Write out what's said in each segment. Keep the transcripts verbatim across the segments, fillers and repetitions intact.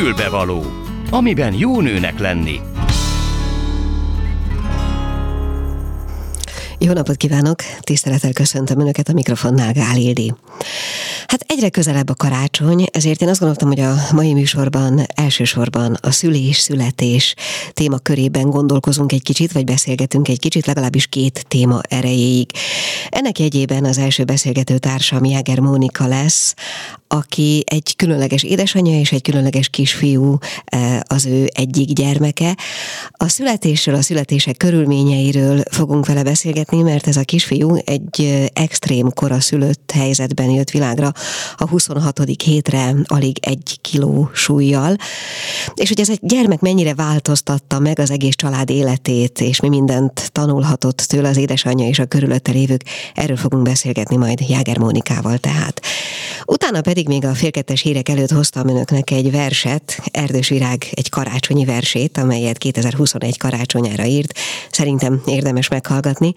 Fülbevaló, amiben jó nőnek lenni. Jó napot kívánok! Tisztelettel köszöntöm Önöket a mikrofonnál, Gál Ildi. Hát egyre közelebb a karácsony, ezért én azt gondoltam, hogy a mai műsorban elsősorban a szülés-születés témakörében gondolkozunk egy kicsit, vagy beszélgetünk egy kicsit, legalábbis két téma erejéig. Ennek jegyében az első beszélgető társam Jäger Mónika lesz, aki egy különleges édesanyja és egy különleges kisfiú, az ő egyik gyermeke. A születésről, a születések körülményeiről fogunk vele beszélgetni, mert ez a kisfiú egy extrém koraszülött helyzetben jött világra a huszonhatodik hétre alig egy kiló súlyjal. És hogy ez egy gyermek mennyire változtatta meg az egész család életét, és mi mindent tanulhatott tőle az édesanyja és a körülötte lévők, erről fogunk beszélgetni majd Jäger Mónikával tehát. Utána pedig még a félkettes hírek előtt hoztam önöknek egy verset, Erdős Virág egy karácsonyi versét, amelyet kétezer-huszonegy karácsonyára írt. Szerintem érdemes meghallgatni.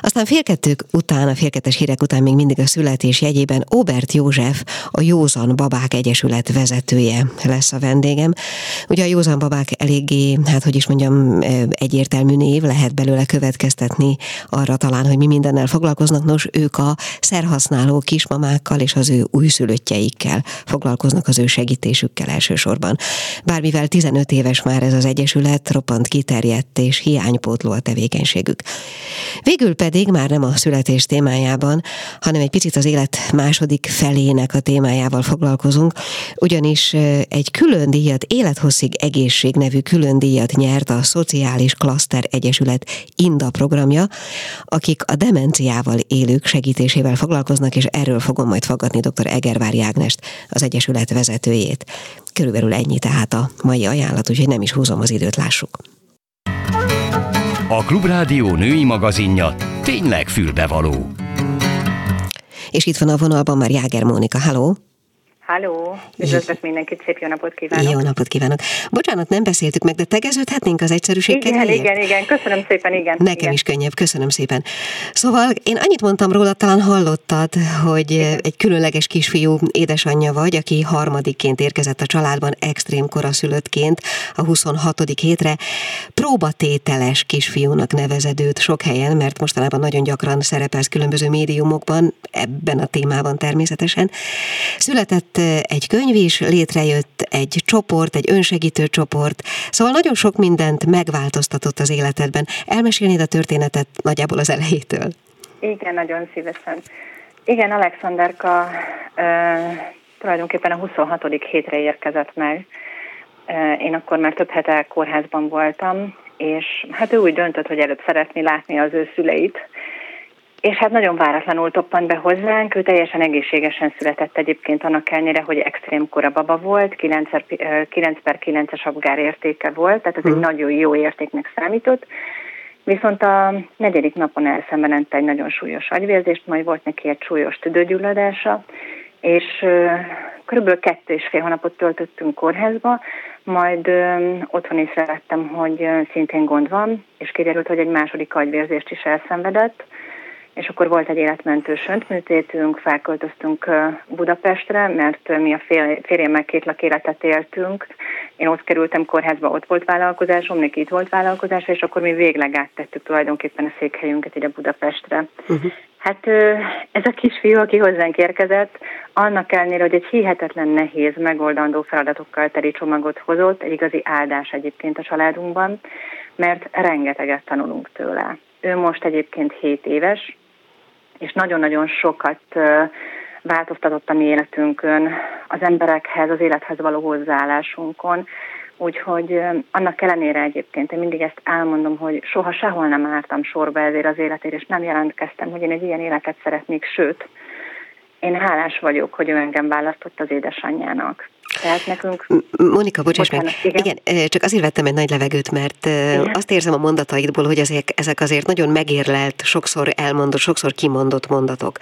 Aztán félkettők után, a félkettes hírek után még mindig a születés jegyében Óbert József, a Józan Babák Egyesület vezetője lesz a vendégem. Ugye a Józan Babák eléggé, hát hogy is mondjam, egyértelmű név, lehet belőle következtetni arra talán, hogy mi mindennel foglalkoznak. Nos, ők a szerhasználó kismamákkal és az ő újszülöttjeikkel foglalkoznak, az ő segítésükkel elsősorban. Bár mivel tizenöt éves már ez az egyesület, roppant kiterjedt és hiánypótló a tevékenységük. Végül pedig már nem a születés témájában, hanem egy picit az élet második felének a témájával foglalkozunk, ugyanis egy külön díjat, Élethosszig Egészség nevű külön díjat nyert a Szociális Klaszter Egyesület INDA programja, akik a demenciával élők segítésével foglalkoznak, és erről fogom majd faggatni doktor Egerváry Ágnest, az Egyesület vezetőjét. Körülbelül ennyi tehát a mai ajánlat, úgyhogy nem is húzom az időt, lássuk. A Klubrádió női magazinja tényleg fülbevaló. És itt van a vonalban már Jäger Mónika. Halló! Halló! Üdvözlök mindenkit, szép jó napot kívánok! Jó napot kívánok! Bocsánat, nem beszéltük meg, de tegeződhetnénk az egyszerűség kedvéért? Igen, igen, igen, köszönöm szépen, igen. Nekem igen. is könnyebb, köszönöm szépen. Szóval én annyit mondtam róla, talán hallottad, hogy igen. egy különleges kisfiú édesanyja vagy, aki harmadikként érkezett a családban, extrém koraszülöttként a huszonhatodik hétre. Próbatételes kisfiúnak nevezed őt sok helyen, mert mostanában nagyon gyakran szerepelsz különböző médiumokban, ebben a témában természetesen. Született egy könyv is, létrejött egy csoport, egy önsegítő csoport, szóval nagyon sok mindent megváltoztatott az életedben. Elmesélnéd a történetet nagyjából az elejétől? Igen, nagyon szívesen. Igen, Alexanderka e, tulajdonképpen a huszonhatodik hétre érkezett meg. E, én akkor már több hete kórházban voltam, és hát ő úgy döntött, hogy előbb szeretné látni az ő szüleit, és hát nagyon váratlanul toppant be hozzánk, ő teljesen egészségesen született egyébként, annak ellenére, hogy extrém kora baba volt, kilenc per kilences abgár értéke volt, tehát ez hmm. egy nagyon jó értéknek számított. Viszont a negyedik napon elszenvedett egy nagyon súlyos agyvérzést, majd volt neki egy súlyos tüdőgyulladása, és körülbelül kettő és fél hónapot töltöttünk kórházba, majd ö, otthon észrevettem, hogy szintén gond van, és kiderült, hogy egy második agyvérzést is elszenvedett, és akkor volt egy életmentő söntműtétünk, felköltöztünk Budapestre, mert mi a férjemmel két lakéletet éltünk. Én ott kerültem kórházba, ott volt vállalkozásom, neki itt volt vállalkozása, és akkor mi végleg áttettük tulajdonképpen a székhelyünket ide Budapestre. Uh-huh. Hát ez a kisfiú, aki hozzánk érkezett, annak ellenére, hogy egy hihetetlen nehéz, megoldandó feladatokkal teli csomagot hozott, egy igazi áldás egyébként a családunkban, mert rengeteget tanulunk tőle. Ő most egyébként hét éves, és nagyon-nagyon sokat változtatott a mi életünkön, az emberekhez, az élethez való hozzáállásunkon. Úgyhogy annak ellenére egyébként én mindig ezt elmondom, hogy soha sehol nem álltam sorba ezért az életért, és nem jelentkeztem, hogy én egy ilyen életet szeretnék, sőt, én hálás vagyok, hogy ő engem választott az édesanyjának. Tehát nekünk... Mónika, bocsáss meg. Igen. igen, csak azért vettem egy nagy levegőt, mert igen. azt érzem a mondataidból, hogy ezek, ezek azért nagyon megérlelt, sokszor elmondott, sokszor kimondott mondatok.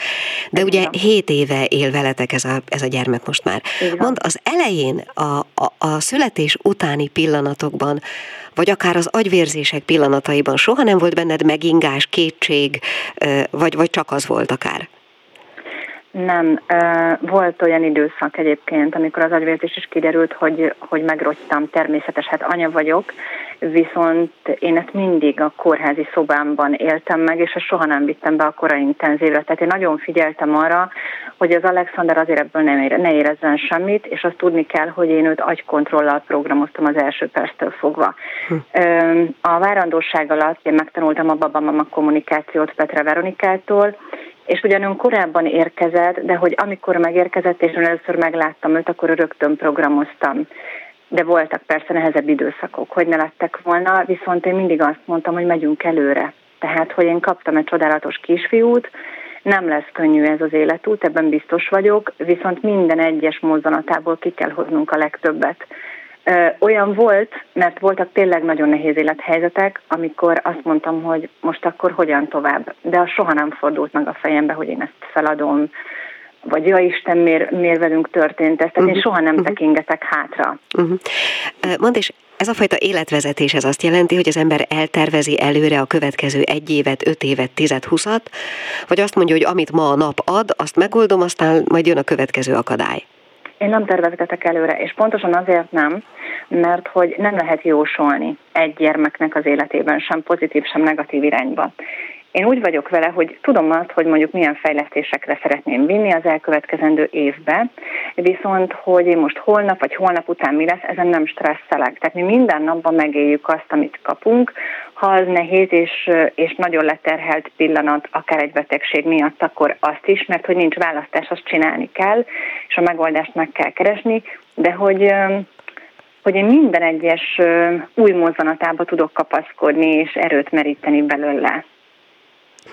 De igen. ugye hét éve él veletek ez a, ez a gyermek most már. Igen. Mondd, az elején, a, a, a születés utáni pillanatokban, vagy akár az agyvérzések pillanataiban soha nem volt benned megingás, kétség, vagy, vagy csak az volt akár? Nem, volt olyan időszak egyébként, amikor az agyvérzés is kiderült, hogy, hogy megrogytam, természetes, hát anya vagyok, viszont én ezt mindig a kórházi szobámban éltem meg, és ezt soha nem vittem be a korai intenzívre. Tehát én nagyon figyeltem arra, hogy az Alexander azért ebből nem ére, ne érezzen semmit, és azt tudni kell, hogy én őt agykontrollal programoztam az első perctől fogva. Hm. A várandóság alatt én megtanultam a babamama kommunikációt Petra Veronikától, és ugyanúgy korábban érkezett, de hogy amikor megérkezett, és először megláttam őt, akkor rögtön programoztam. De voltak persze nehezebb időszakok, hogy ne lettek volna, viszont én mindig azt mondtam, hogy megyünk előre. Tehát, hogy én kaptam egy csodálatos kisfiút, nem lesz könnyű ez az életút, ebben biztos vagyok, viszont minden egyes mozdulatából ki kell hoznunk a legtöbbet. Olyan volt, mert voltak tényleg nagyon nehéz élethelyzetek, amikor azt mondtam, hogy most akkor hogyan tovább. De az soha nem fordult meg a fejembe, hogy én ezt feladom, vagy ja Isten, miért, miért velünk történt ez. Tehát uh-huh. én soha nem uh-huh. tekingetek hátra. Uh-huh. Mondd, és ez a fajta életvezetés, ez azt jelenti, hogy az ember eltervezi előre a következő egy évet, öt évet, tizet, huszat, vagy azt mondja, hogy amit ma a nap ad, azt megoldom, aztán majd jön a következő akadály. Én nem tervezgetek előre, és pontosan azért nem, mert hogy nem lehet jósolni egy gyermeknek az életében sem pozitív, sem negatív irányba. Én úgy vagyok vele, hogy tudom azt, hogy mondjuk milyen fejlesztésekre szeretném vinni az elkövetkezendő évbe, viszont hogy én most holnap vagy holnap után mi lesz, ezen nem stresszelek. Tehát mi minden napban megéljük azt, amit kapunk, ha az nehéz és, és nagyon leterhelt pillanat, akár egy betegség miatt, akkor azt is, mert hogy nincs választás, azt csinálni kell, és a megoldást meg kell keresni, de hogy... hogy én minden egyes új mozzanatába tudok kapaszkodni és erőt meríteni belőle.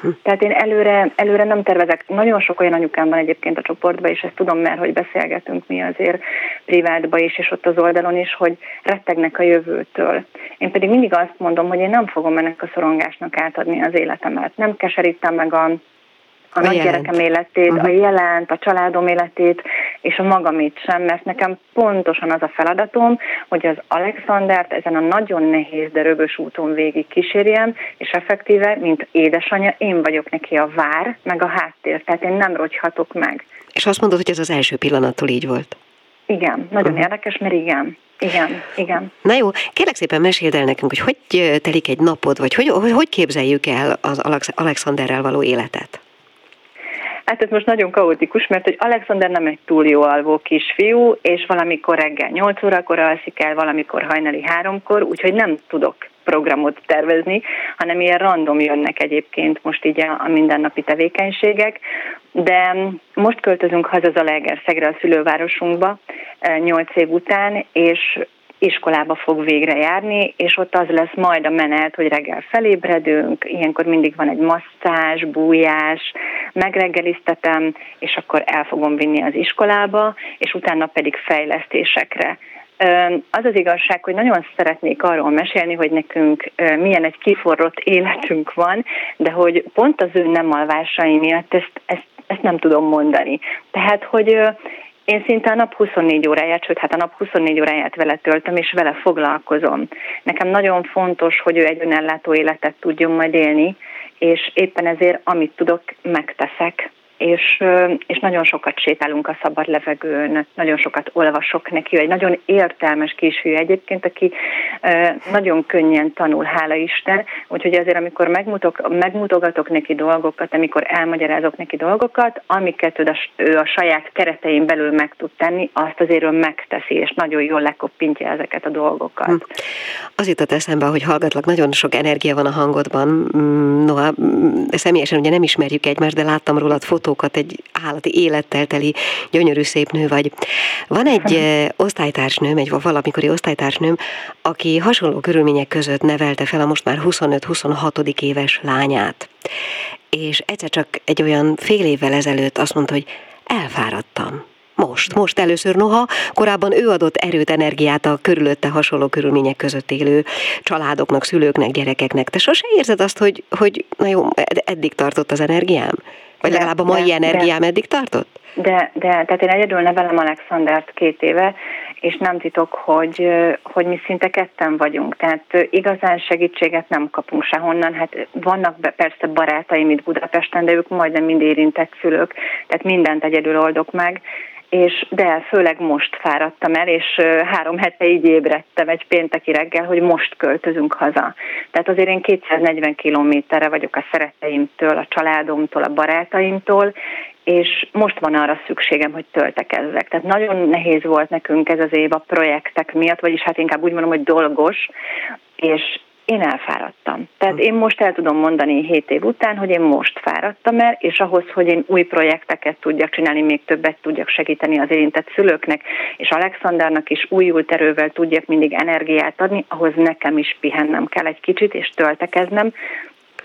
Hm. Tehát én előre, előre nem tervezek. Nagyon sok olyan anyukám van egyébként a csoportban, és ezt tudom már, hogy beszélgetünk mi azért privátban is, és ott az oldalon is, hogy rettegnek a jövőtől. Én pedig mindig azt mondom, hogy én nem fogom ennek a szorongásnak átadni az életemet. Nem keserítem meg a... a, a nagygyerekem életét, uh-huh. a jelent, a családom életét, és a magamit sem, mert nekem pontosan az a feladatom, hogy az Alexandert ezen a nagyon nehéz, de rögös úton végig kísérjem, és effektíve, mint édesanyja, én vagyok neki a vár, meg a háttér, tehát én nem rogyhatok meg. És azt mondod, hogy ez az első pillanattól így volt? Igen, nagyon uh-huh. érdekes, mert igen. Igen, igen. Na jó, kérlek szépen meséld el nekünk, hogy hogy telik egy napod, vagy hogy, hogy, hogy képzeljük el az Alexanderrel való életet? Hát ez most nagyon kaotikus, mert hogy Alexander nem egy túl jó alvó kisfiú, és valamikor reggel nyolc órakor alszik el, valamikor hajnali háromkor, úgyhogy nem tudok programot tervezni, hanem ilyen random jönnek egyébként most így a mindennapi tevékenységek. De most költözünk haza Zalaegerszegre, a szülővárosunkba nyolc év után, és iskolába fog végre járni, és ott az lesz majd a menet, hogy reggel felébredünk, ilyenkor mindig van egy masszázs, bújás, megreggeliztetem, és akkor el fogom vinni az iskolába, és utána pedig fejlesztésekre. Az az igazság, hogy nagyon szeretnék arról mesélni, hogy nekünk milyen egy kiforrott életünk van, de hogy pont az ő nem alvásai miatt ezt, ezt, ezt nem tudom mondani. Tehát, hogy én szinte a nap huszonnégy óráját, sőt, hát a nap huszonnégy óráját vele töltöm, és vele foglalkozom. Nekem nagyon fontos, hogy ő egy önellátó életet tudjon majd élni, és éppen ezért, amit tudok, megteszek. És, és nagyon sokat sétálunk a szabad levegőn, nagyon sokat olvasok neki, egy nagyon értelmes kisfiú egyébként, aki nagyon könnyen tanul, hála Isten, úgyhogy azért amikor megmutok, megmutogatok neki dolgokat, amikor elmagyarázok neki dolgokat, amiket ő a saját keretein belül meg tud tenni, azt azért ő megteszi, és nagyon jól lekoppintja ezeket a dolgokat. Hm. Az jutott eszembe, hogy hallgatlak, nagyon sok energia van a hangodban, noha személyesen ugye nem ismerjük egymást, de láttam rólad fotót, egy állati élettel teli, gyönyörű szép nő vagy. Van egy osztálytársnőm, egy valamikori osztálytársnőm, aki hasonló körülmények között nevelte fel a most már huszonöt-huszonhat éves lányát. És egyszer csak egy olyan fél évvel ezelőtt azt mondta, hogy elfáradtam. Most, most először, noha korábban ő adott erőt, energiát a körülötte hasonló körülmények között élő családoknak, szülőknek, gyerekeknek. Te sose érzed azt, hogy, hogy na jó, eddig tartott az energiám? Vagy de, legalább a mai de, energiám de, eddig tartott? De, de, tehát én egyedül nevelem Alexandert két éve, és nem titok, hogy, hogy mi szinte ketten vagyunk. Tehát igazán segítséget nem kapunk sehonnan. Hát vannak be, persze barátaim itt Budapesten, de ők majdnem mind érintett szülők, tehát mindent egyedül oldok meg. És de főleg most fáradtam el, és három hete így ébredtem egy pénteki reggel, hogy most költözünk haza. Tehát azért én kétszáznegyven kilométerre vagyok a szeretteimtől, a családomtól, a barátaimtól, és most van arra szükségem, hogy töltekezzek. Tehát nagyon nehéz volt nekünk ez az év a projektek miatt, vagyis hát inkább úgy mondom, hogy dolgos, és én elfáradtam. Tehát én most el tudom mondani hét év után, hogy én most fáradtam el, és ahhoz, hogy én új projekteket tudjak csinálni, még többet tudjak segíteni az érintett szülőknek, és Alexandernak is újult erővel tudjak mindig energiát adni, ahhoz nekem is pihennem kell egy kicsit, és töltekeznem,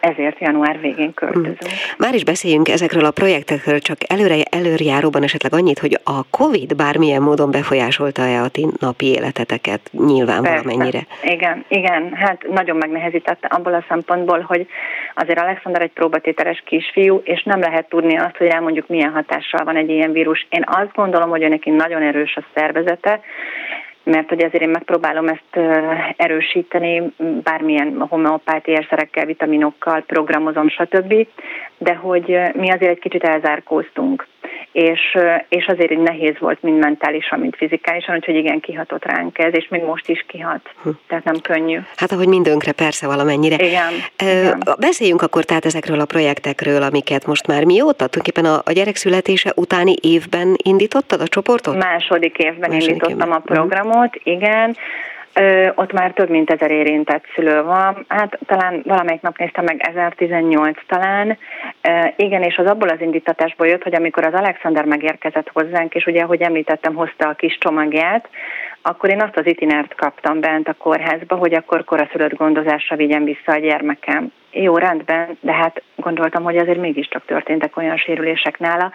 ezért január végén költözünk. Már is beszéljünk ezekről a projektekről, csak előre, előrejáróban esetleg annyit, hogy a Covid bármilyen módon befolyásolta-e a ti napi életeteket nyilván persze, valamennyire? Igen, igen, hát nagyon megnehezítette abból a szempontból, hogy azért Alexander egy próbatételes kisfiú, és nem lehet tudni azt, hogy rá mondjuk milyen hatással van egy ilyen vírus. Én azt gondolom, hogy neki nagyon erős a szervezete, mert hogy azért én megpróbálom ezt erősíteni, bármilyen homeopátiás szerekkel, vitaminokkal, programozom, stb., de hogy mi azért egy kicsit elzárkóztunk, és, és azért így nehéz volt mind mentálisan, mind fizikálisan, úgyhogy igen, kihatott ránk ez, és még most is kihat, hm. tehát nem könnyű. Hát ahogy mindönkre, persze valamennyire. Igen, Ö, igen. Beszéljünk akkor tehát ezekről a projektekről, amiket most már mióta, tulajdonképpen a, a gyerek születése utáni évben indítottad a csoportot? Második évben Második indítottam évben. a programot. Igen, Ö, ott már több mint ezer érintett szülő van, hát talán valamelyik nap néztem meg, ezertizennyolc talán, Ö, igen, és az abból az indítatásból jött, hogy amikor az Alexander megérkezett hozzánk, és ugye, ahogy említettem, hozta a kis csomagját, akkor én azt az itinert kaptam bent a kórházba, hogy akkor koraszülött gondozásra vigyen vissza a gyermekem. Jó, rendben, de hát gondoltam, hogy azért mégiscsak történtek olyan sérülések nála,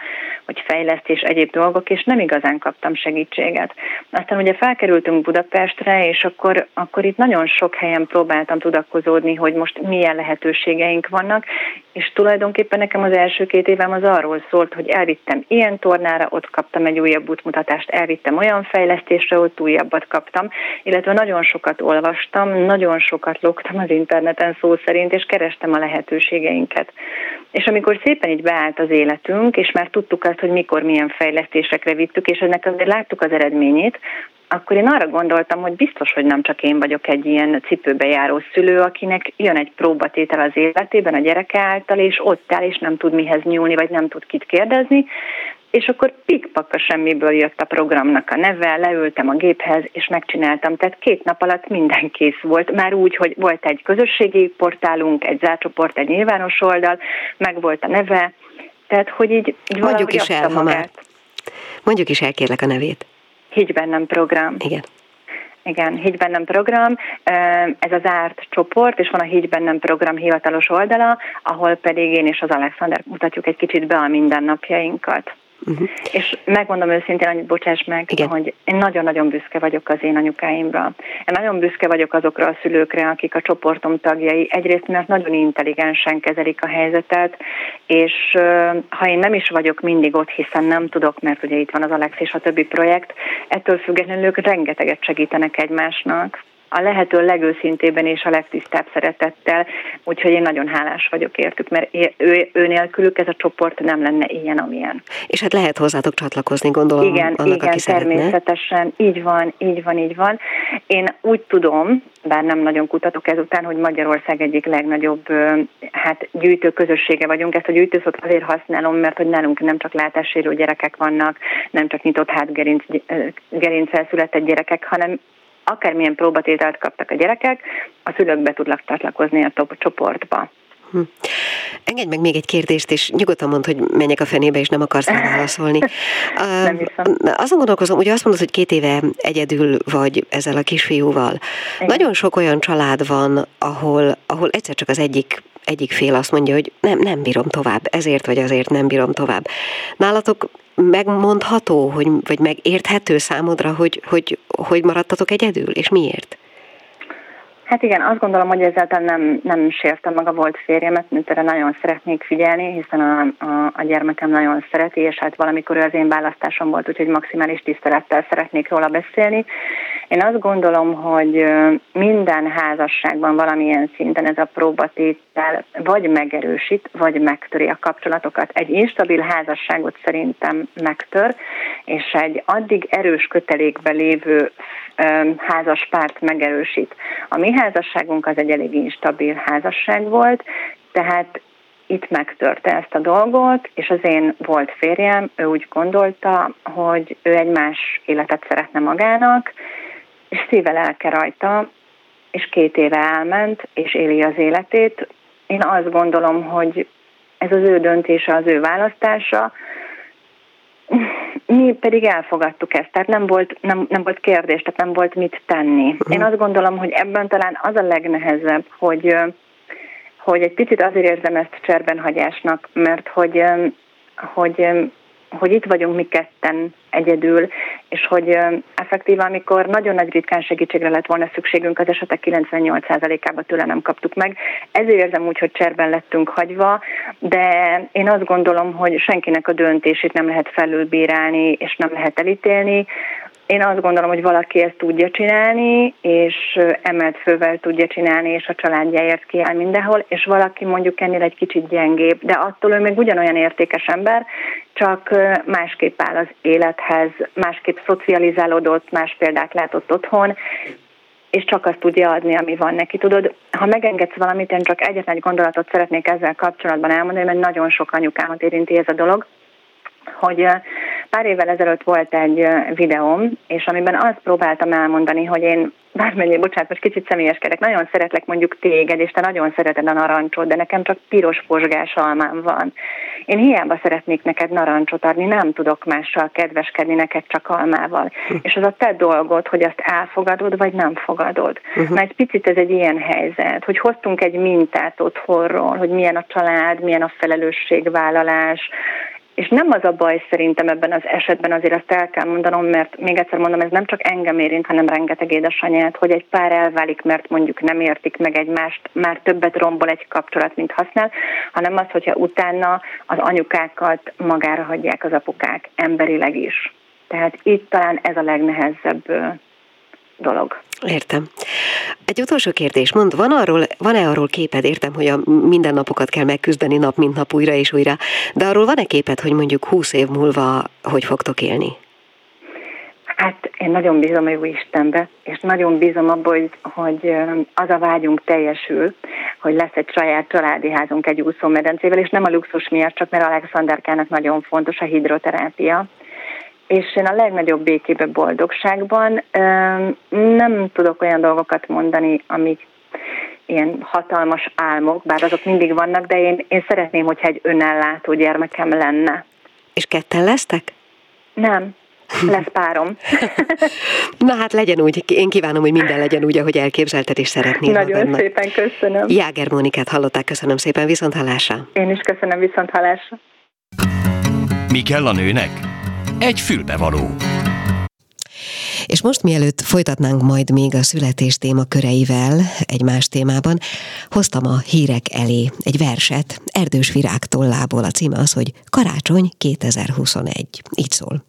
hogy fejlesztés, egyéb dolgok, és nem igazán kaptam segítséget. Aztán ugye felkerültünk Budapestre, és akkor, akkor itt nagyon sok helyen próbáltam tudakozódni, hogy most milyen lehetőségeink vannak, és tulajdonképpen nekem az első két évem az arról szólt, hogy elvittem ilyen tornára, ott kaptam egy újabb útmutatást, elvittem olyan fejlesztésre, ott újabbat kaptam, illetve nagyon sokat olvastam, nagyon sokat lógtam az interneten szó szerint, és kerestem a lehetőségeinket. És amikor szépen így beállt az életünk, és már tudtuk azt, hogy mikor milyen fejlesztésekre vittük, és ennek azért láttuk az eredményét, akkor én arra gondoltam, hogy biztos, hogy nem csak én vagyok egy ilyen cipőbe járó szülő, akinek jön egy próbatétel az életében a gyereke által, és ott áll, és nem tud mihez nyúlni, vagy nem tud kit kérdezni, és akkor pikpakka semmiből jött a programnak a neve, leültem a géphez, és megcsináltam. Tehát két nap alatt minden kész volt. Már úgy, hogy volt egy közösségi portálunk, egy zárcsoport, egy nyilvános oldal, meg volt a neve. Tehát, hogy így, így valahogy adta el, magát. Mondjuk is el, kérlek a nevét. Higgy Bennem program. Igen. Igen, Higgy Bennem program, ez az zárt csoport, és van a Higgy Bennem program hivatalos oldala, ahol pedig én és az Alexander mutatjuk egy kicsit be a mindennapjainkat. Uh-huh. És megmondom őszintén, annyit bocsáss meg, igen, hogy én nagyon-nagyon büszke vagyok az én anyukáimra. Én nagyon büszke vagyok azokra a szülőkre, akik a csoportom tagjai. Egyrészt, mert nagyon intelligensen kezelik a helyzetet, és ha én nem is vagyok mindig ott, hiszen nem tudok, mert ugye itt van az Alex és a többi projekt, ettől függetlenül ők rengeteget segítenek egymásnak. A lehető legőszintében és a legtisztább szeretettel, úgyhogy én nagyon hálás vagyok értük, mert ő, ő nélkülük ez a csoport nem lenne ilyen, amilyen. És hát lehet hozzátok csatlakozni, gondolom, igen, annak, igen, aki szeretne. Igen, természetesen, így van, így van, így van. Én úgy tudom, bár nem nagyon kutatok ezután, hogy Magyarország egyik legnagyobb hát, gyűjtő közössége vagyunk. Ezt a gyűjtőszót azért használom, mert hogy nálunk nem csak látássérő gyerekek vannak, nem csak nyitott hátgerinc, gerinccel született gyerekek, hanem akármilyen próbatételt kaptak a gyerekek, a szülők be tudnak csatlakozni a top csoportba. Hm. Engedj meg még egy kérdést, és nyugodtan mondd, hogy menjek a fenébe, és nem akarsz válaszolni. Nem hiszem. Azon gondolkozom, ugye azt mondod, hogy két éve egyedül vagy ezzel a kisfiúval. Igen. Nagyon sok olyan család van, ahol, ahol egyszer csak az egyik, egyik fél azt mondja, hogy nem, nem bírom tovább, ezért vagy azért nem bírom tovább. Nálatok megmondható, hogy, vagy megérthető számodra, hogy, hogy, hogy maradtatok egyedül, és miért? Hát igen, azt gondolom, hogy ezáltal nem, nem sértem meg a volt férjemet, mert erre nagyon szeretnék figyelni, hiszen a, a, a gyermekem nagyon szereti, és hát valamikor ő az én választásom volt, úgyhogy maximális tisztelettel szeretnék róla beszélni. Én azt gondolom, hogy minden házasságban valamilyen szinten ez a próbatétel vagy megerősít, vagy megtöri a kapcsolatokat. Egy instabil házasságot szerintem megtör, és egy addig erős kötelékben lévő házaspárt megerősít. A mi házasságunk az egy elég instabil házasság volt, tehát itt megtörte ezt a dolgot, és az én volt férjem, ő úgy gondolta, hogy ő egy más életet szeretne magának, és szíve lelke rajta, és két éve elment, és éli az életét. Én azt gondolom, hogy ez az ő döntése, az ő választása. Mi pedig elfogadtuk ezt, tehát nem volt, nem, nem volt kérdés, tehát nem volt mit tenni. Én azt gondolom, hogy ebben talán az a legnehezebb, hogy, hogy egy picit azért érzem ezt cserbenhagyásnak, mert hogy, hogy, hogy itt vagyunk mi ketten egyedül, és hogy effektíve, amikor nagyon nagy ritkán segítségre lett volna szükségünk, az esetek kilencvennyolc százalékában tőle nem kaptuk meg. Ezért érzem úgy, hogy cserben lettünk hagyva, de én azt gondolom, hogy senkinek a döntését nem lehet felülbírálni, és nem lehet elítélni. Én azt gondolom, hogy valaki ezt tudja csinálni, és emelt fővel tudja csinálni, és a családjáért kiáll mindenhol, és valaki mondjuk ennél egy kicsit gyengébb, de attól ő még ugyanolyan értékes ember, csak másképp áll az élethez, másképp szocializálódott, más példát látott otthon, és csak azt tudja adni, ami van neki. Tudod, ha megengedsz valamit, én csak egyetlen egy gondolatot szeretnék ezzel kapcsolatban elmondani, mert nagyon sok anyukámat érinti ez a dolog, hogy pár évvel ezelőtt volt egy videóm, és amiben azt próbáltam elmondani, hogy én bármennyi, bocsánat, most kicsit személyeskedek, nagyon szeretlek mondjuk téged, és te nagyon szereted a narancsot, de nekem csak piros pozsgás almám van. Én hiába szeretnék neked narancsot adni, nem tudok mással kedveskedni, neked csak almával. Uh-huh. És az a te dolgod, hogy azt elfogadod, vagy nem fogadod. Uh-huh. Mert egy picit ez egy ilyen helyzet, hogy hoztunk egy mintát otthonról, hogy milyen a család, milyen a felelősségvállalás. És nem az a baj szerintem ebben az esetben, azért azt el kell mondanom, mert még egyszer mondom, ez nem csak engem érint, hanem rengeteg édesanyját, hogy egy pár elválik, mert mondjuk nem értik meg egymást, már többet rombol egy kapcsolat, mint használ, hanem az, hogyha utána az anyukákat magára hagyják az apukák, emberileg is. Tehát itt talán ez a legnehezebb dolog. Értem. Egy utolsó kérdés, mond, van arról, van-e arról képed, értem, hogy a mindennapokat kell megküzdeni nap, mint nap újra és újra, de arról van-e képed, hogy mondjuk húsz év múlva hogy fogtok élni? Hát én nagyon bízom a jó Istenbe, és nagyon bízom abba, hogy, hogy az a vágyunk teljesül, hogy lesz egy saját családi házunk egy úszómedencével, és nem a luxus miatt, csak mert Alexanderkának nagyon fontos a hidroterápia. És én a legnagyobb békébe, boldogságban nem tudok olyan dolgokat mondani, amik ilyen hatalmas álmok, bár azok mindig vannak, de én, én szeretném, hogyha egy önellátó gyermekem lenne. És ketten lesztek? Nem. Lesz párom. Na hát legyen úgy, én kívánom, hogy minden legyen úgy, ahogy elképzelted és szeretnél. Nagyon magadnak. Szépen köszönöm. Jäger Mónikát hallották, köszönöm szépen, viszont hallásra. Én is köszönöm, viszont hallásra. Mi kell a nőnek? Egy fülbevaló. És most, mielőtt folytatnánk majd még a születés témaköreivel egy más témában, hoztam a hírek elé egy verset Erdős Virág tollából. A címe az, hogy Karácsony kétezer-huszonegy. Így szól.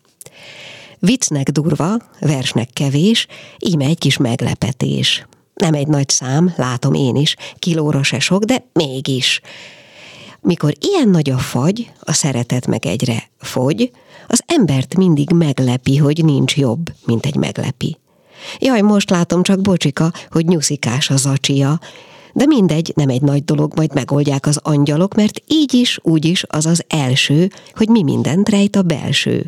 Viccnek durva, versnek kevés, íme egy kis meglepetés. Nem egy nagy szám, látom én is, kilóra se sok, de mégis. Mikor ilyen nagy a fagy, a szeretet meg egyre fogy, az embert mindig meglepi, hogy nincs jobb, mint egy meglepi. Jaj, most látom csak, bocsika, hogy nyuszikás a zacsia, de mindegy, nem egy nagy dolog, majd megoldják az angyalok, mert így is, úgy is az az első, hogy mi mindent rejt a belső.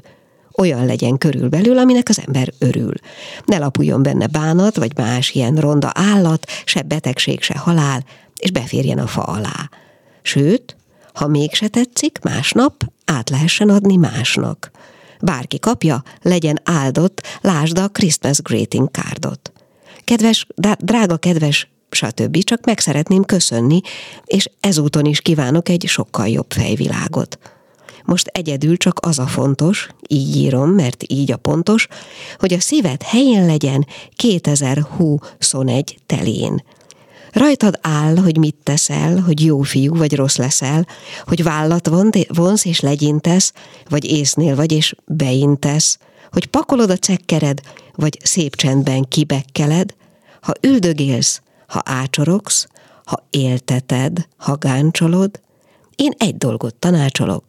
Olyan legyen körülbelül, aminek az ember örül. Ne lapuljon benne bánat, vagy más ilyen ronda állat, se betegség, se halál, és beférjen a fa alá. Sőt, ha mégse tetszik, másnap át lehessen adni másnak. Bárki kapja, legyen áldott, lásd a Christmas greeting cardot. Kedves, drága kedves, stb. Csak meg szeretném köszönni, és ezúton is kívánok egy sokkal jobb fejvilágot. Most egyedül csak az a fontos, így írom, mert így a pontos, hogy a szíved helyén legyen kétezer-huszonegy telén. Rajtad áll, hogy mit teszel, hogy jó fiú vagy rossz leszel, hogy vállat vonsz és legyintesz, vagy észnél vagy és beintesz, hogy pakolod a csekkered, vagy szép csendben kibekkeled, ha üldögélsz, ha ácsorogsz, ha élteted, ha gáncsolod, én egy dolgot tanácsolok,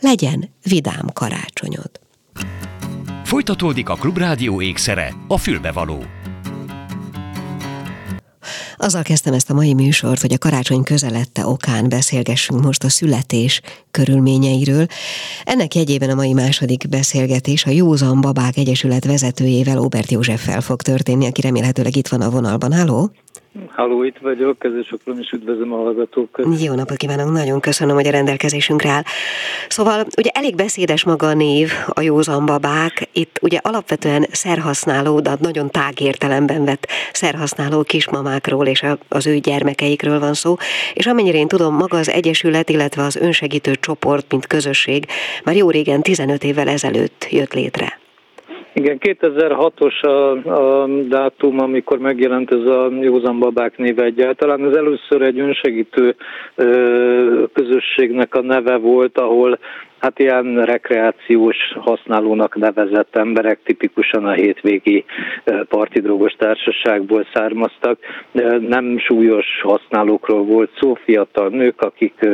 legyen vidám karácsonyod. Folytatódik a Klubrádió ékszere, a Fülbevaló. Azzal kezdtem ezt a mai műsort, hogy a karácsony közeledte okán beszélgessünk most a születés körülményeiről. Ennek jegyében a mai második beszélgetés a Józan Babák Egyesület vezetőjével, Óbert Józseffel fog történni, aki remélhetőleg itt van a vonalban. Halló? Halló, itt vagyok, közösokról is üdvözlöm a hallgatókat. Jó napot kívánok, nagyon köszönöm, hogy a rendelkezésünkre áll. Szóval, ugye elég beszédes maga a név, a Józan Babák, itt ugye alapvetően szerhasználó, de nagyon tág értelemben vett szerhasználó kismamákról és az ő gyermekeikről van szó, és amennyire én tudom, maga az Egyesület, illetve az önsegítő csoport, mint közösség, már jó régen, tizenöt évvel ezelőtt jött létre. Igen, kétezer-hatos a, a dátum, amikor megjelent ez a Józan Babák néve egyáltalán. Ez először egy önsegítő ö, közösségnek a neve volt, ahol hát ilyen rekreációs használónak nevezett emberek tipikusan a hétvégi parti drogos társaságból származtak. Nem súlyos használókról volt szó, fiatal nők, akik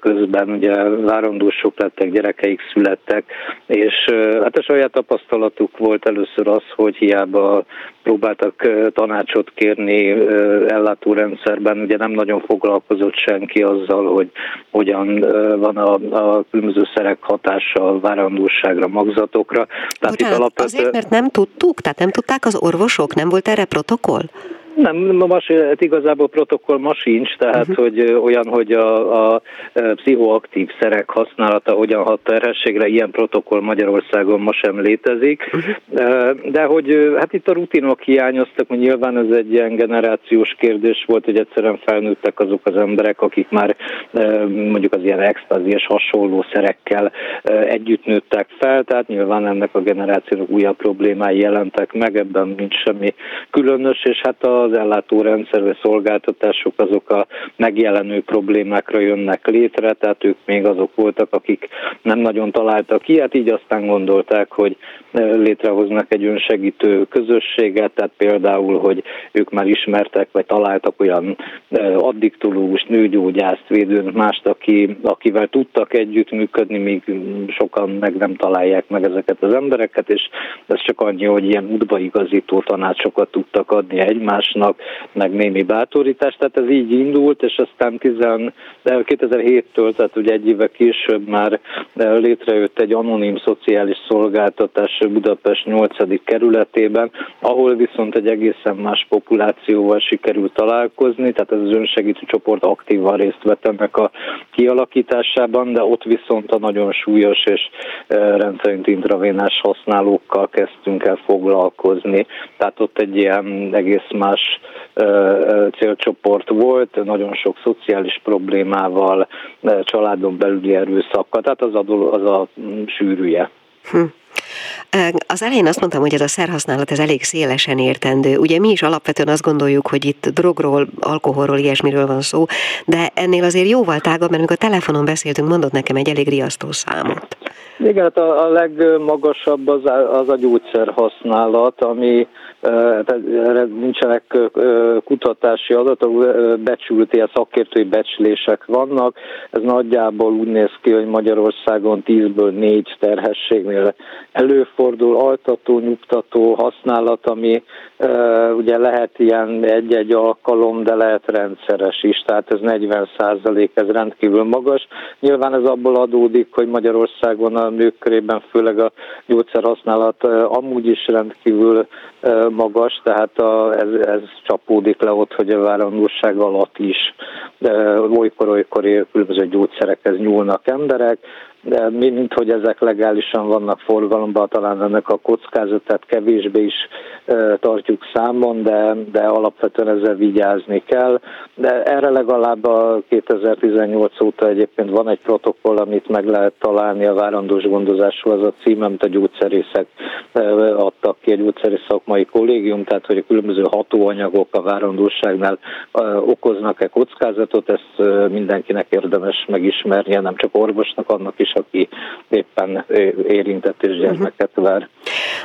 közben ugye várandósok lettek, gyerekeik születtek, és hát a saját tapasztalatuk volt először az, hogy hiába próbáltak tanácsot kérni ellátórendszerben, ugye nem nagyon foglalkozott senki azzal, hogy hogyan van a, a különböző szerek hatása a várandóságra, magzatokra. Tehát Bocsánat, alapvető... azért, mert nem tudtuk? Tehát nem tudták az orvosok? Nem volt erre protokoll? Nem, ma, igazából protokoll ma sincs, tehát uh-huh. hogy olyan, hogy a, a pszichoaktív szerek használata hogyan hat terhességre, ilyen protokoll Magyarországon ma sem létezik, uh-huh. de hogy hát itt a rutinok hiányoztak, hogy nyilván ez egy ilyen generációs kérdés volt, hogy egyszerűen felnőttek azok az emberek, akik már mondjuk az ilyen extázi és hasonló szerekkel együtt nőttek fel, tehát nyilván ennek a generációnak újabb problémái jelentek meg, ebben nincs semmi különös, és hát a az ellátórendszer vagy szolgáltatások azok a megjelenő problémákra jönnek létre, tehát ők még azok voltak, akik nem nagyon találtak ilyet, így aztán gondolták, hogy létrehoznak egy önsegítő közösséget, tehát például, hogy ők már ismertek, vagy találtak olyan addiktológus, nőgyógyászt, védőn, mást, aki, akivel tudtak együttműködni, míg sokan meg nem találják meg ezeket az embereket, és ez csak annyi, hogy ilyen útbaigazító tanácsokat tudtak adni egymásnak, meg némi bátorítás, tehát ez így indult, és aztán kétezer-héttől, tehát ugye egy éve később már létrejött egy anonim szociális szolgáltatás Budapest nyolcadik kerületében, ahol viszont egy egészen más populációval sikerült találkozni, tehát ez az önsegítő csoport aktívan részt vett ennek a kialakításában, de ott viszont a nagyon súlyos és rendszerint intravénás használókkal kezdtünk el foglalkozni, tehát ott egy ilyen egész más célcsoport volt, nagyon sok szociális problémával, családon belüli erőszakkal, tehát az a, az a sűrűje. Hm. Az elején azt mondtam, hogy ez a szerhasználat ez elég szélesen értendő. Ugye mi is alapvetően azt gondoljuk, hogy itt drogról, alkoholról, ilyesmiről van szó, de ennél azért jóval tágabb, mert amikor a telefonon beszéltünk, mondott nekem egy elég riasztó számot. Igen, hát a, a legmagasabb az a, az a gyógyszerhasználat, ami erre nincsenek kutatási adatok, becsült ilyen szakértői becslések vannak. Ez nagyjából úgy néz ki, hogy Magyarországon tízből négy terhességnél előfordul altató, nyugtató használat, ami ugye lehet ilyen egy-egy alkalom, de lehet rendszeres is, tehát ez negyven százalék, ez rendkívül magas. Nyilván ez abból adódik, hogy Magyarországon a nők körében főleg a gyógyszerhasználat amúgy is rendkívül magas, tehát a, ez, ez csapódik le ott, hogy a várandóság alatt is olykor-olykor különböző gyógyszerekhez nyúlnak emberek, de mint hogy ezek legálisan vannak forgalomban, talán ennek a kockázatát kevésbé is e, tartjuk számon, de, de alapvetően ezzel vigyázni kell. De erre legalább a kétezer-tizennyolc óta egyébként van egy protokoll, amit meg lehet találni a várandós gondozáshoz, az a cím, amit a gyógyszerészek e, adtak ki egy gyógyszerész szakmai kollégium, tehát hogy a különböző hatóanyagok a várandóságnál okoznak-e kockázatot, ezt mindenkinek érdemes megismernie, nem csak orvosnak, annak is, aki éppen érintett és gyermeket vár.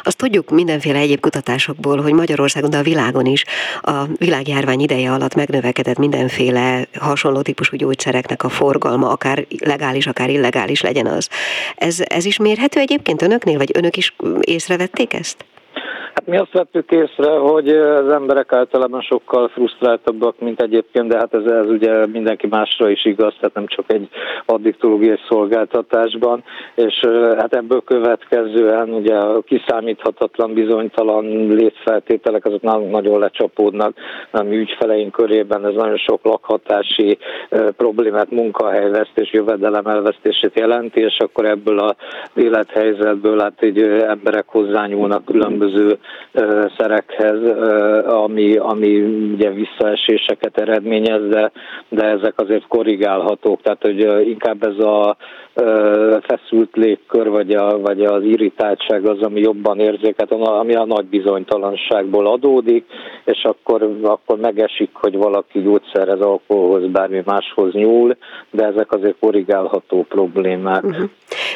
Azt tudjuk mindenféle egyéb kutatásokból, hogy Magyarországon, de a világon is a világjárvány ideje alatt megnövekedett mindenféle hasonló típusú gyógyszereknek a forgalma, akár legális, akár illegális legyen az. Ez, ez is mérhető egyébként önöknél, vagy önök is észrevették ezt? Hát mi azt vettük észre, hogy az emberek általában sokkal frusztráltabbak, mint egyébként, de hát ez, ez ugye mindenki másra is igaz, tehát nem csak egy addiktológiai szolgáltatásban, és hát ebből következően ugye a kiszámíthatatlan, bizonytalan létfeltételek azok nagyon lecsapódnak a mi ügyfeleink körében, ez nagyon sok lakhatási problémát, munkahelyvesztés, jövedelemelvesztését jelenti, és akkor ebből az élethelyzetből hát így emberek hozzányúlnak különböző szerekhez, ami, ami ugye visszaeséseket eredményez, de, de ezek azért korrigálhatók, tehát hogy inkább ez a feszült légkör, vagy, a, vagy az irritáltság az, ami jobban érzékelhető, ami a nagy bizonytalanságból adódik, és akkor, akkor megesik, hogy valaki gyógyszerhez, alkoholhoz, bármi máshoz nyúl, de ezek azért korrigálható problémák. Uh-huh.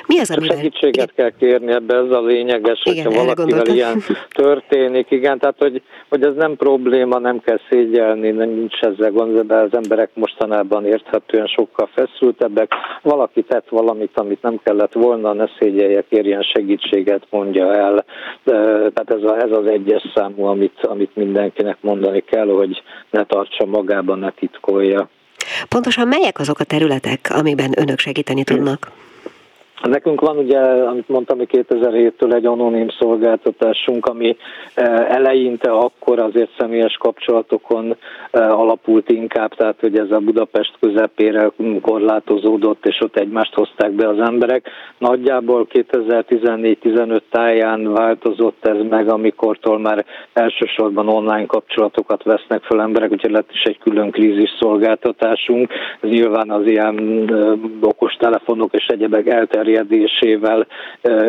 Mi az, amire... Segítséget kell kérni ebbe, ez a lényeges, igen, hogyha valakivel ilyen történik, igen, tehát hogy, hogy ez nem probléma, nem kell szégyelni, nem, nincs ezzel gond, de az emberek mostanában érthetően sokkal feszültebbek, valaki tett valamit, amit nem kellett volna, ne szégyelje, kérjen segítséget, mondja el, de, tehát ez, a, ez az egyes számú, amit, amit mindenkinek mondani kell, hogy ne tartsa magában, ne titkolja. Pontosan melyek azok a területek, amiben önök segíteni tudnak? Nekünk van ugye, amit mondtam, kétezer-héttől egy anonim szolgáltatásunk, ami eleinte akkor azért személyes kapcsolatokon alapult inkább, tehát hogy ez a Budapest közepére korlátozódott, és ott egymást hozták be az emberek. Nagyjából kétezer-tizennégy-tizenöt táján változott ez meg, amikortól már elsősorban online kapcsolatokat vesznek fel emberek, úgyhogy lett is egy külön krízis szolgáltatásunk. Ez nyilván az ilyen okostelefonok és egyebek elterjedtek, terjedésével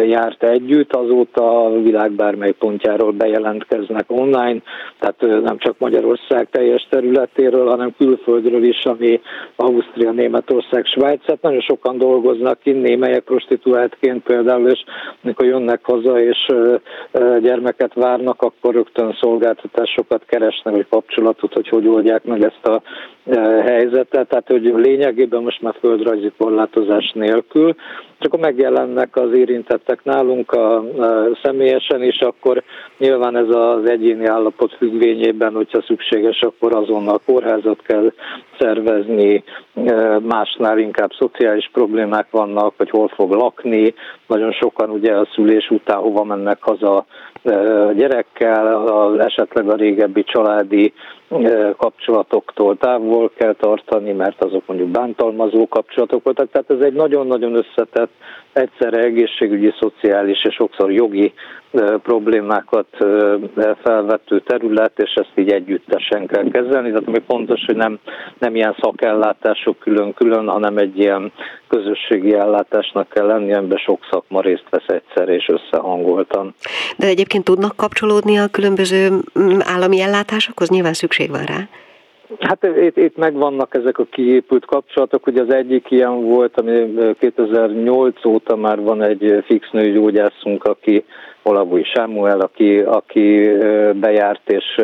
járt együtt, azóta a világ bármely pontjáról bejelentkeznek online, tehát nem csak Magyarország teljes területéről, hanem külföldről is, ami Ausztria, Németország, Svájc, tehát nagyon sokan dolgoznak ki, némelyek prostituáltként például, és amikor jönnek haza és gyermeket várnak, akkor rögtön szolgáltatásokat keresnek, vagy kapcsolatot, hogy hogy oldják meg ezt a helyzetet, tehát hogy lényegében most már földrajzi korlátozás nélkül, és akkor megjelennek az érintettek nálunk a, a személyesen, és akkor nyilván ez az egyéni állapot függvényében, hogyha szükséges, akkor azonnal kórházat kell szervezni, másnál inkább szociális problémák vannak, hogy hol fog lakni, nagyon sokan ugye a szülés után hova mennek haza a gyerekkel, az esetleg a régebbi családi kapcsolatoktól távol kell tartani, mert azok mondjuk bántalmazó kapcsolatok voltak, tehát ez egy nagyon-nagyon összetett, egyszerre egészségügyi, szociális és sokszor jogi problémákat felvető terület, és ezt így együttesen kell kezelni, tehát ami fontos, hogy nem, nem ilyen szakellátások külön-külön, hanem egy ilyen közösségi ellátásnak kell lenni, amiben sok szakma részt vesz egyszerre és összehangoltan. De egyébként tudnak kapcsolódni a különböző állami ellátásokhoz? Nyilván szükség van rá. Hát itt, itt megvannak ezek a kiépült kapcsolatok, ugye az egyik ilyen volt, ami kétezer-nyolc óta már van egy fix nőgyógyászunk, aki Olabúj Sámuel, aki, aki bejárt és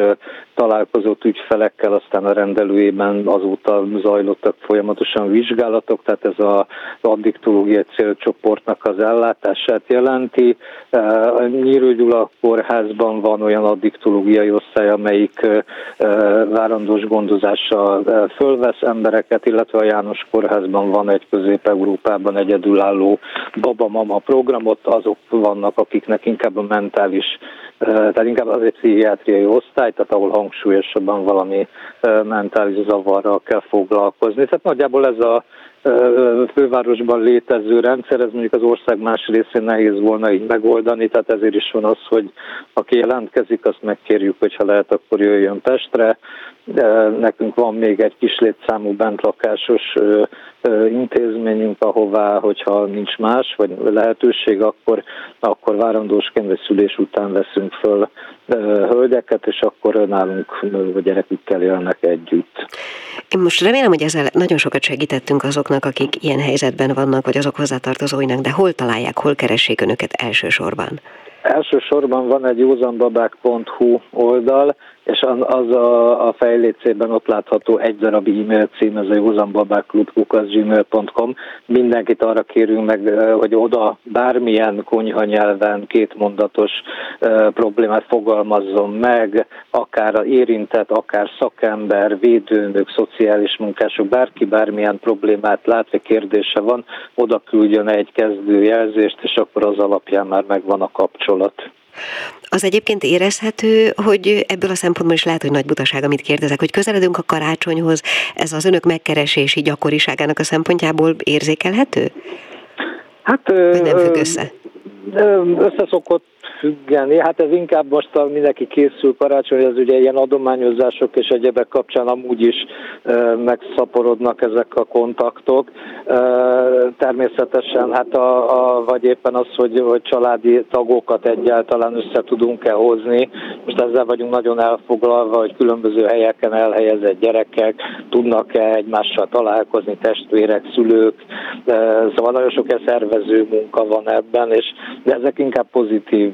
találkozott ügyfelekkel, aztán a rendelőjében azóta zajlottak folyamatosan vizsgálatok, tehát ez az addiktológiai célcsoportnak az ellátását jelenti. A Nyírő Gyula kórházban van olyan addiktológiai osztály, amelyik várandós gondozással fölvesz embereket, illetve a János kórházban van egy Közép-Európában egyedülálló baba-mama programot, azok vannak, akiknek inkább a mentális, tehát inkább az egy pszichiátriai osztály, tehát ahol hangsúlyosabban valami mentális zavarral kell foglalkozni. Tehát nagyjából ez a, fővárosban létező rendszer, ez mondjuk az ország más részén nehéz volna így megoldani, tehát ezért is van az, hogy aki jelentkezik, azt megkérjük, hogyha lehet, akkor jöjjön Pestre. Nekünk van még egy kis létszámú bentlakásos intézményünk, ahová, hogyha nincs más, vagy lehetőség, akkor, akkor várandósként vagy szülés után veszünk föl hölgyeket, és akkor nálunk a gyerekükkel élnek együtt. Én most remélem, hogy ezzel nagyon sokat segítettünk azoknak, akik ilyen helyzetben vannak, vagy azok hozzátartozóinak, de hol találják, hol keressék önöket elsősorban? Elsősorban van egy józan babák pont hú oldal, és az a, a fejlécében ott látható egy darab e-mail cím, ez a józan babák klub kukac gmail pont com. Mindenkit arra kérünk meg, hogy oda bármilyen konyhanyelven kétmondatos problémát fogalmazzon meg, akár érintett, akár szakember, védőnök, szociális munkások, bárki bármilyen problémát lát, vagy kérdése van, oda küldjön egy kezdőjelzést, és akkor az alapján már megvan a kapcsolat. Az egyébként érezhető, hogy ebből a szempontból is lehet, hogy nagy butaság, amit kérdezek, hogy közeledünk a karácsonyhoz, ez az önök megkeresési gyakoriságának a szempontjából érzékelhető? Hát, vagy nem függ össze? Összeszokott függeni. Hát ez inkább most a mindenki készül karácsony, ez ugye ilyen adományozások és egyebek kapcsán amúgy is e, megszaporodnak ezek a kontaktok. E, természetesen hát a, a, vagy éppen az, hogy, hogy családi tagokat egyáltalán össze tudunk-e hozni. Most ezzel vagyunk nagyon elfoglalva, hogy különböző helyeken elhelyezett gyerekek tudnak-e egymással találkozni, testvérek, szülők. E, szóval nagyon sok e szervező munka van ebben, és de ezek inkább pozitív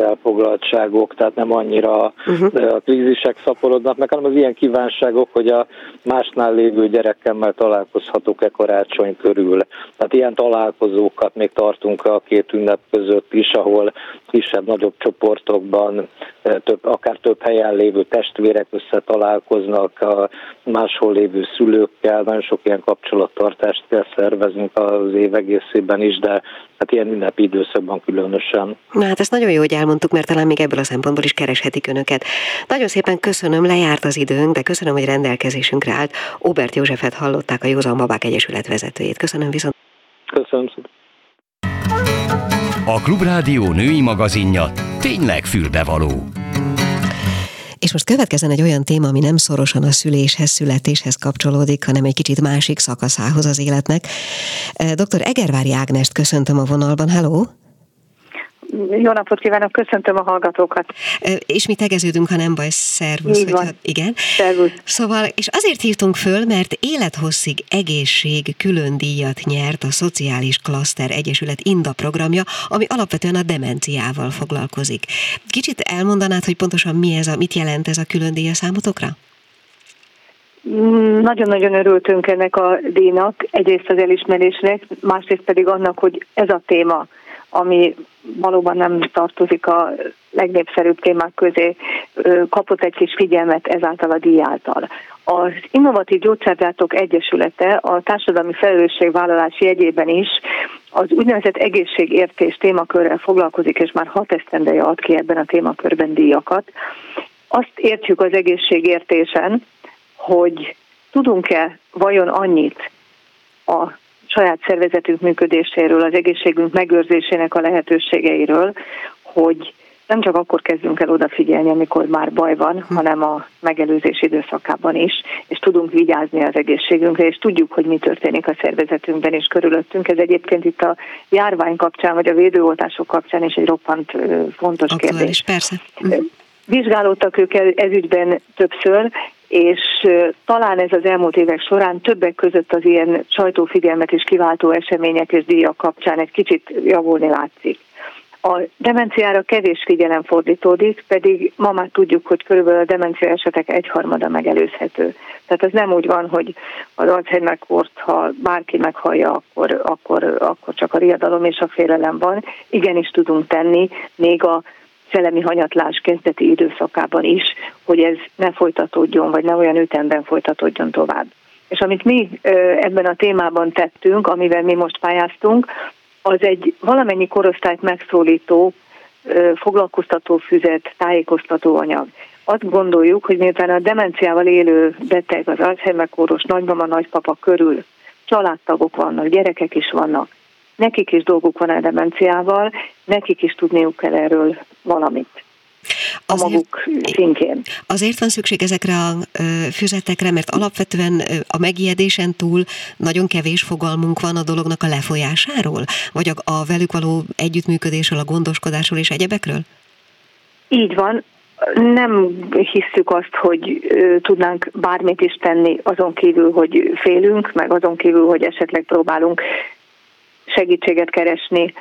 elfoglaltságok, tehát nem annyira uh-huh. a krízisek szaporodnak meg, hanem az ilyen kívánságok, hogy a másnál lévő gyerekemmel találkozhatok-e karácsony körül. Tehát ilyen találkozókat még tartunk a két ünnep között is, ahol kisebb-nagyobb csoportokban több, akár több helyen lévő testvérek összetalálkoznak a máshol lévő szülőkkel, nagyon sok ilyen kapcsolattartást kell szervezünk az év egészében is, de hát ilyen ünnepi időszakban különösen. Na hát ezt nagyon jó, hogy elmondtuk, mert talán még ebből a szempontból is kereshetik önöket. Nagyon szépen köszönöm, lejárt az időnk, de köszönöm, hogy rendelkezésünkre állt. Óbert Józsefet hallották, a Józan Babák Egyesület vezetőjét. Köszönöm viszont. Köszönöm szépen. A Klubrádió női magazinja tényleg fülbevaló. És most következzen egy olyan téma, ami nem szorosan a szüléshez, születéshez kapcsolódik, hanem egy kicsit másik szakaszához az életnek. doktor Egerváry Ágnest köszöntöm a vonalban. Halló! Jó napot kívánok, köszöntöm a hallgatókat. És mi tegeződünk, ha nem baj, szervusz. Hogyha, igen. Szervusz. Szóval, és azért hívtunk föl, mert Élethosszig Egészség külön díjat nyert a Szociális Klaszter Egyesület INDA programja, ami alapvetően a demenciával foglalkozik. Kicsit elmondanád, hogy pontosan mi ez, a, mit jelent ez a külön díja számotokra? Nagyon-nagyon örültünk ennek a díjnak, egyrészt az elismerésnek, másrészt pedig annak, hogy ez a téma, ami valóban nem tartozik a legnépszerűbb témák közé, kapott egy kis figyelmet ezáltal a díj által. Az Innovatív Gyógyszergyártók Egyesülete a társadalmi felelősségvállalás jegyében is az úgynevezett egészségértés témakörrel foglalkozik, és már hat esztendeje ad ki ebben a témakörben díjakat. Azt értjük az egészségértésen, hogy tudunk-e vajon annyit a saját szervezetünk működéséről, az egészségünk megőrzésének a lehetőségeiről, hogy nem csak akkor kezdünk el odafigyelni, amikor már baj van, hanem a megelőzés időszakában is, és tudunk vigyázni az egészségünkre, és tudjuk, hogy mi történik a szervezetünkben és körülöttünk. Ez egyébként itt a járvány kapcsán, vagy a védőoltások kapcsán is egy roppant fontos Aktuális, kérdés. Persze. Vizsgálódtak ők ezügyben többször, és talán ez az elmúlt évek során többek között az ilyen sajtófigyelmet és kiváltó események és díjak kapcsán egy kicsit javulni látszik. A demenciára kevés figyelem fordítódik, pedig ma már tudjuk, hogy körülbelül a demencia esetek egyharmada megelőzhető. Tehát ez nem úgy van, hogy az Alzheimer kort, ha bárki meghallja, akkor, akkor, akkor csak a riadalom és a félelem van. Igenis tudunk tenni, még a szellemi hanyatlás kezdeti időszakában is, hogy ez ne folytatódjon, vagy ne olyan ütemben folytatódjon tovább. És amit mi ebben a témában tettünk, amivel mi most pályáztunk, az egy valamennyi korosztályt megszólító, foglalkoztatófüzet, tájékoztatóanyag. Azt gondoljuk, hogy miután a demenciával élő beteg, az Alzheimer-kóros nagymama, nagypapa körül családtagok vannak, gyerekek is vannak. Nekik is dolguk van a demenciával, nekik is tudniuk kell erről valamit. A azért, maguk szintjén. Azért van szükség ezekre a füzetekre, mert alapvetően a megijedésen túl nagyon kevés fogalmunk van a dolognak a lefolyásáról, vagy a, a velük való együttműködésről, a gondoskodásról és egyebekről? Így van. Nem hisszük azt, hogy tudnánk bármit is tenni azon kívül, hogy félünk, meg azon kívül, hogy esetleg próbálunk segítséget keresni,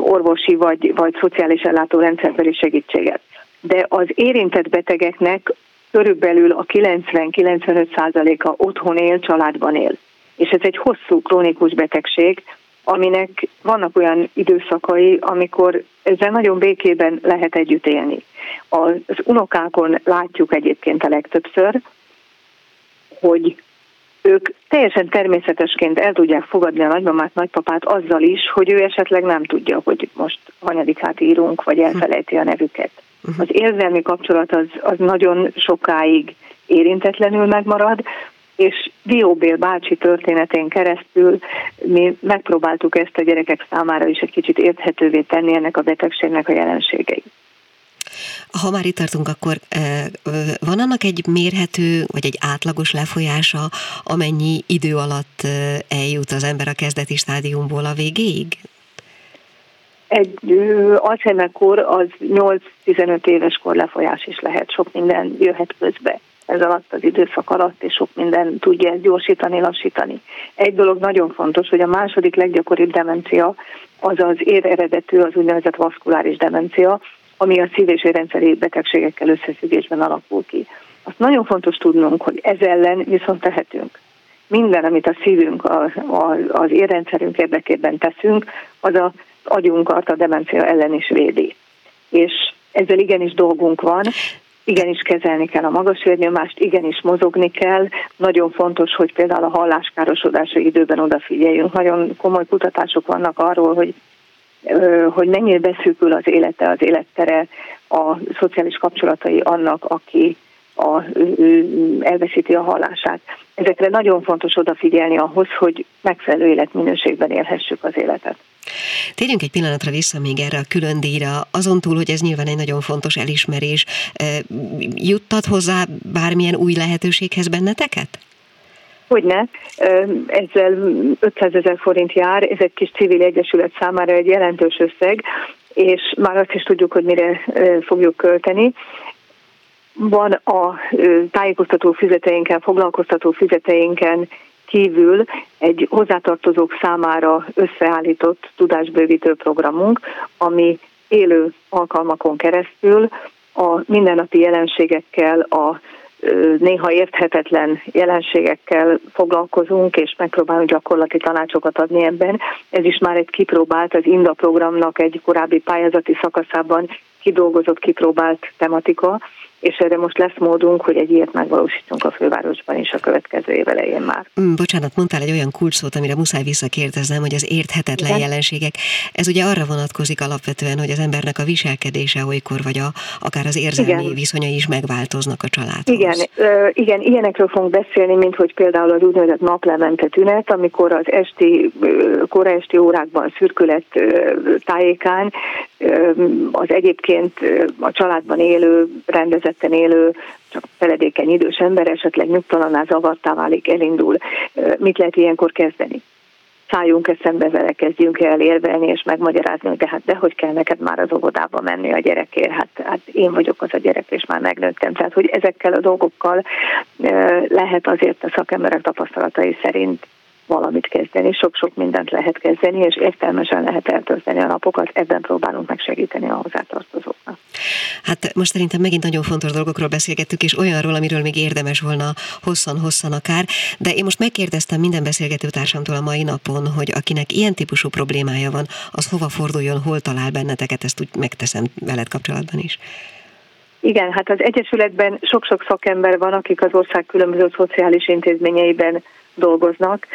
orvosi vagy, vagy szociális ellátórendszerbeli segítséget. De az érintett betegeknek körülbelül a kilencven-kilencvenöt százaléka otthon él, családban él. És ez egy hosszú, krónikus betegség, aminek vannak olyan időszakai, amikor ezzel nagyon békében lehet együtt élni. Az unokákon látjuk egyébként a legtöbbször, hogy ők teljesen természetesként el tudják fogadni a nagymamát, nagypapát azzal is, hogy ő esetleg nem tudja, hogy most hanyadikát írunk, vagy elfelejti a nevüket. Az érzelmi kapcsolat az, az nagyon sokáig érintetlenül megmarad, és Dióbél bácsi történetén keresztül mi megpróbáltuk ezt a gyerekek számára is egy kicsit érthetővé tenni ennek a betegségnek a jelenségeit. Ha már itt tartunk, akkor van annak egy mérhető, vagy egy átlagos lefolyása, amennyi idő alatt eljut az ember a kezdeti stádiumból a végéig? Egy Alzheimer-kor az nyolc-tizenöt éves kor lefolyás is lehet, sok minden jöhet közbe ez alatt az időszak alatt, és sok minden tudja ezt gyorsítani, lassítani. Egy dolog nagyon fontos, hogy a második leggyakoribb demencia az az ér eredetű, az úgynevezett vaszkuláris demencia, ami a szív- és érrendszeri betegségekkel összefüggésben alakul ki. Azt nagyon fontos tudnunk, hogy ez ellen viszont tehetünk. Minden, amit a szívünk, a, a, az érrendszerünk érdekében teszünk, az az agyunkat a demencia ellen is védi. És ezzel igenis dolgunk van, igenis kezelni kell a magas vérnyomást, igenis mozogni kell. Nagyon fontos, hogy például a halláskárosodásra időben odafigyeljünk. Nagyon komoly kutatások vannak arról, hogy hogy mennyire beszűkül az élete, az élettere, a szociális kapcsolatai annak, aki a, elveszíti a hallását. Ezekre nagyon fontos odafigyelni ahhoz, hogy megfelelő életminőségben élhessük az életet. Térjünk egy pillanatra vissza még erre a külön díjra, azon túl, hogy ez nyilván egy nagyon fontos elismerés. Juttat hozzá bármilyen új lehetőséghez benneteket? Hogyne, ezzel ötszázezer forint jár, ez egy kis civil egyesület számára egy jelentős összeg, és már azt is tudjuk, hogy mire fogjuk költeni. Van a tájékoztató füzeteinken, foglalkoztató füzeteinken kívül egy hozzátartozók számára összeállított tudásbővítő programunk, ami élő alkalmakon keresztül a mindennapi jelenségekkel, a néha érthetetlen jelenségekkel foglalkozunk, és megpróbálunk gyakorlati tanácsokat adni ebben. Ez is már egy kipróbált, az INDA programnak egy korábbi pályázati szakaszában kidolgozott, kipróbált tematika, és erre most lesz módunk, hogy egy ilyet megvalósítsunk a fővárosban is a következő év elején már. Bocsánat, mondtál egy olyan kulcsszót, amire muszáj visszakérdeznem, hogy az érthetetlen igen? jelenségek. Ez ugye arra vonatkozik alapvetően, hogy az embernek a viselkedése olykor, vagy a, akár az érzelmi igen. viszonyai is megváltoznak a családhoz. Igen, ö, igen, ilyenekről fogunk beszélni, mint hogy például az úgynevezett naplemente tünet, amikor az esti, kora esti órákban, szürkület tájékán az egyébként a családban élő, rendezetten élő, csak feledékeny idős ember esetleg nyugtalanná, zavartá válik, elindul. Mit lehet ilyenkor kezdeni? Szálljunk el szembe vele, kezdjünk el érvelni és megmagyarázni, hogy de hát dehogy kell neked már az óvodába menni a gyerekért, hát, hát én vagyok az a gyerek, és már megnőttem. Tehát, hogy ezekkel a dolgokkal lehet azért a szakemberek tapasztalatai szerint valamit kezdeni, sok-sok mindent lehet kezdeni, és értelmesen lehet eltölteni a napokat, ebben próbálunk megsegíteni a hozzátartozóknak. Hát most szerintem megint nagyon fontos dolgokról beszélgettük, és olyanról, amiről még érdemes volna hosszan-hosszan akár, de én most megkérdeztem minden beszélgető társamtól a mai napon, hogy akinek ilyen típusú problémája van, az hova forduljon, hol talál benneteket, ezt úgy megteszem veled kapcsolatban is. Igen, hát az Egyesületben sok-sok szakember van, akik az ország különböző szociális intézményeiben dolgoznak.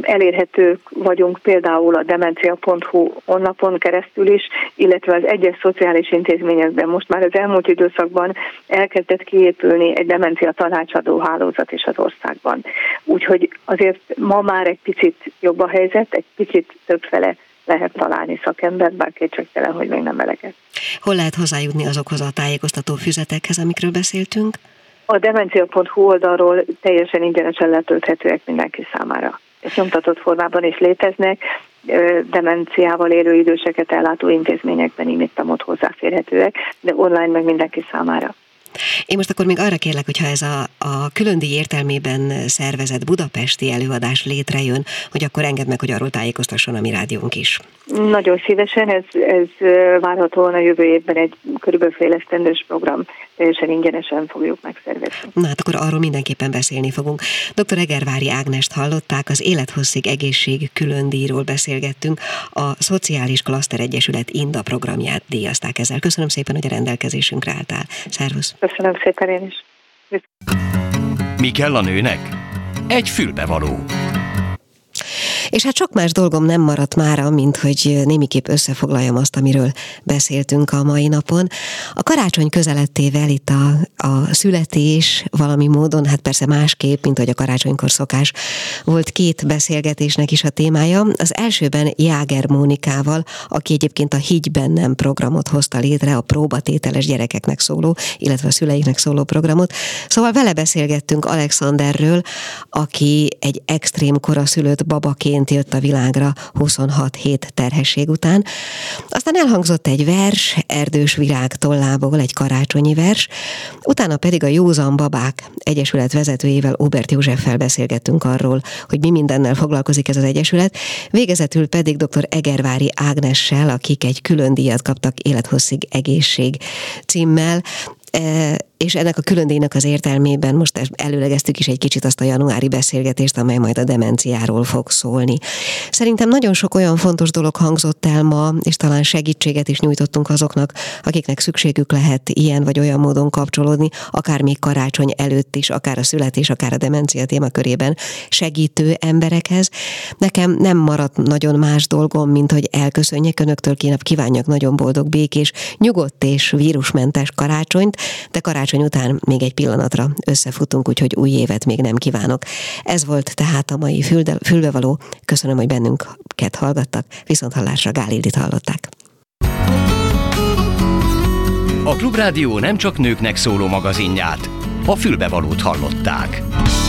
Elérhetők vagyunk például a demencia pont hu honlapon keresztül is, illetve az egyes szociális intézményekben. Most már az elmúlt időszakban elkezdett kiépülni egy demencia tanácsadó hálózat is az országban. Úgyhogy azért ma már egy picit jobb a helyzet, egy picit többfele lehet találni szakembert, bár kétségtelen, hogy még nem eleget. Hol lehet hozzájutni azokhoz a tájékoztató füzetekhez, amikről beszéltünk? A demencia pont hu oldalról teljesen ingyenesen letölthetőek mindenki számára. És nyomtatott formában is léteznek, demenciával élő időseket ellátó intézményekben imittam ott hozzáférhetőek, de online meg mindenki számára. Én most akkor még arra kérlek, hogyha ez a, a különdíj értelmében szervezett budapesti előadás létrejön, hogy akkor engedd meg, hogy arról tájékoztasson a mi rádiónk is. Nagyon szívesen, ez, ez várhatóan a jövő évben egy körülbelül fél esztendős program, teljesen ingyenesen fogjuk megszervezni. Na hát akkor arról mindenképpen beszélni fogunk. doktor Egerváry Ágnest hallották, az Élethosszig Egészség különdíjról beszélgettünk, a Szociális Klaszter Egyesület INDA programját díjazták ezzel. Köszönöm szépen, hogy a rendelkezésünkre álltál. Szervusz! Köszönöm szépen én is. Mi kell a nőnek? Egy fülbevaló. És hát sok más dolgom nem maradt mára, mint hogy némiképp összefoglaljam azt, amiről beszéltünk a mai napon. A karácsony közelettével itt a, a születés valami módon, hát persze másképp, mint hogy a karácsonykor szokás, volt két beszélgetésnek is a témája. Az elsőben Jäger Mónikával, aki egyébként a Higgy Bennem programot hozta létre, a próbatételes gyerekeknek szóló, illetve a szüleiknek szóló programot. Szóval vele beszélgettünk Alexanderről, aki egy extrém koraszülött babaként jött a világra huszonhat hét terhesség után. Aztán elhangzott egy vers, Erdős Virág tollából, egy karácsonyi vers, utána pedig a Józan Babák Egyesület vezetőjével, Óbert Józseffel beszélgettünk arról, hogy mi mindennel foglalkozik ez az Egyesület, végezetül pedig doktor Egerváry Ágnessel, akik egy külön díjat kaptak Élethosszig Egészség címmel, és ennek a különdíjnak az értelmében most előlegeztük is egy kicsit azt a januári beszélgetést, amely majd a demenciáról fog szólni. Szerintem nagyon sok olyan fontos dolog hangzott el ma, és talán segítséget is nyújtottunk azoknak, akiknek szükségük lehet ilyen vagy olyan módon kapcsolódni, akár még karácsony előtt is, akár a születés, akár a demencia témakörében segítő emberekhez. Nekem nem maradt nagyon más dolgom, mint hogy elköszönjek önöktől, kívánjak nagyon boldog, békés, nyugodt és vírusmentes karácsonyt, de karácsony után még egy pillanatra összefutunk, úgyhogy új évet még nem kívánok. Ez volt tehát a mai fülbevaló. Köszönöm, hogy bennünket hallgattak. Viszont hallásra Gál Ildit hallották. A Klubrádió nem csak nőknek szóló magazinját, a fülbevalót hallották.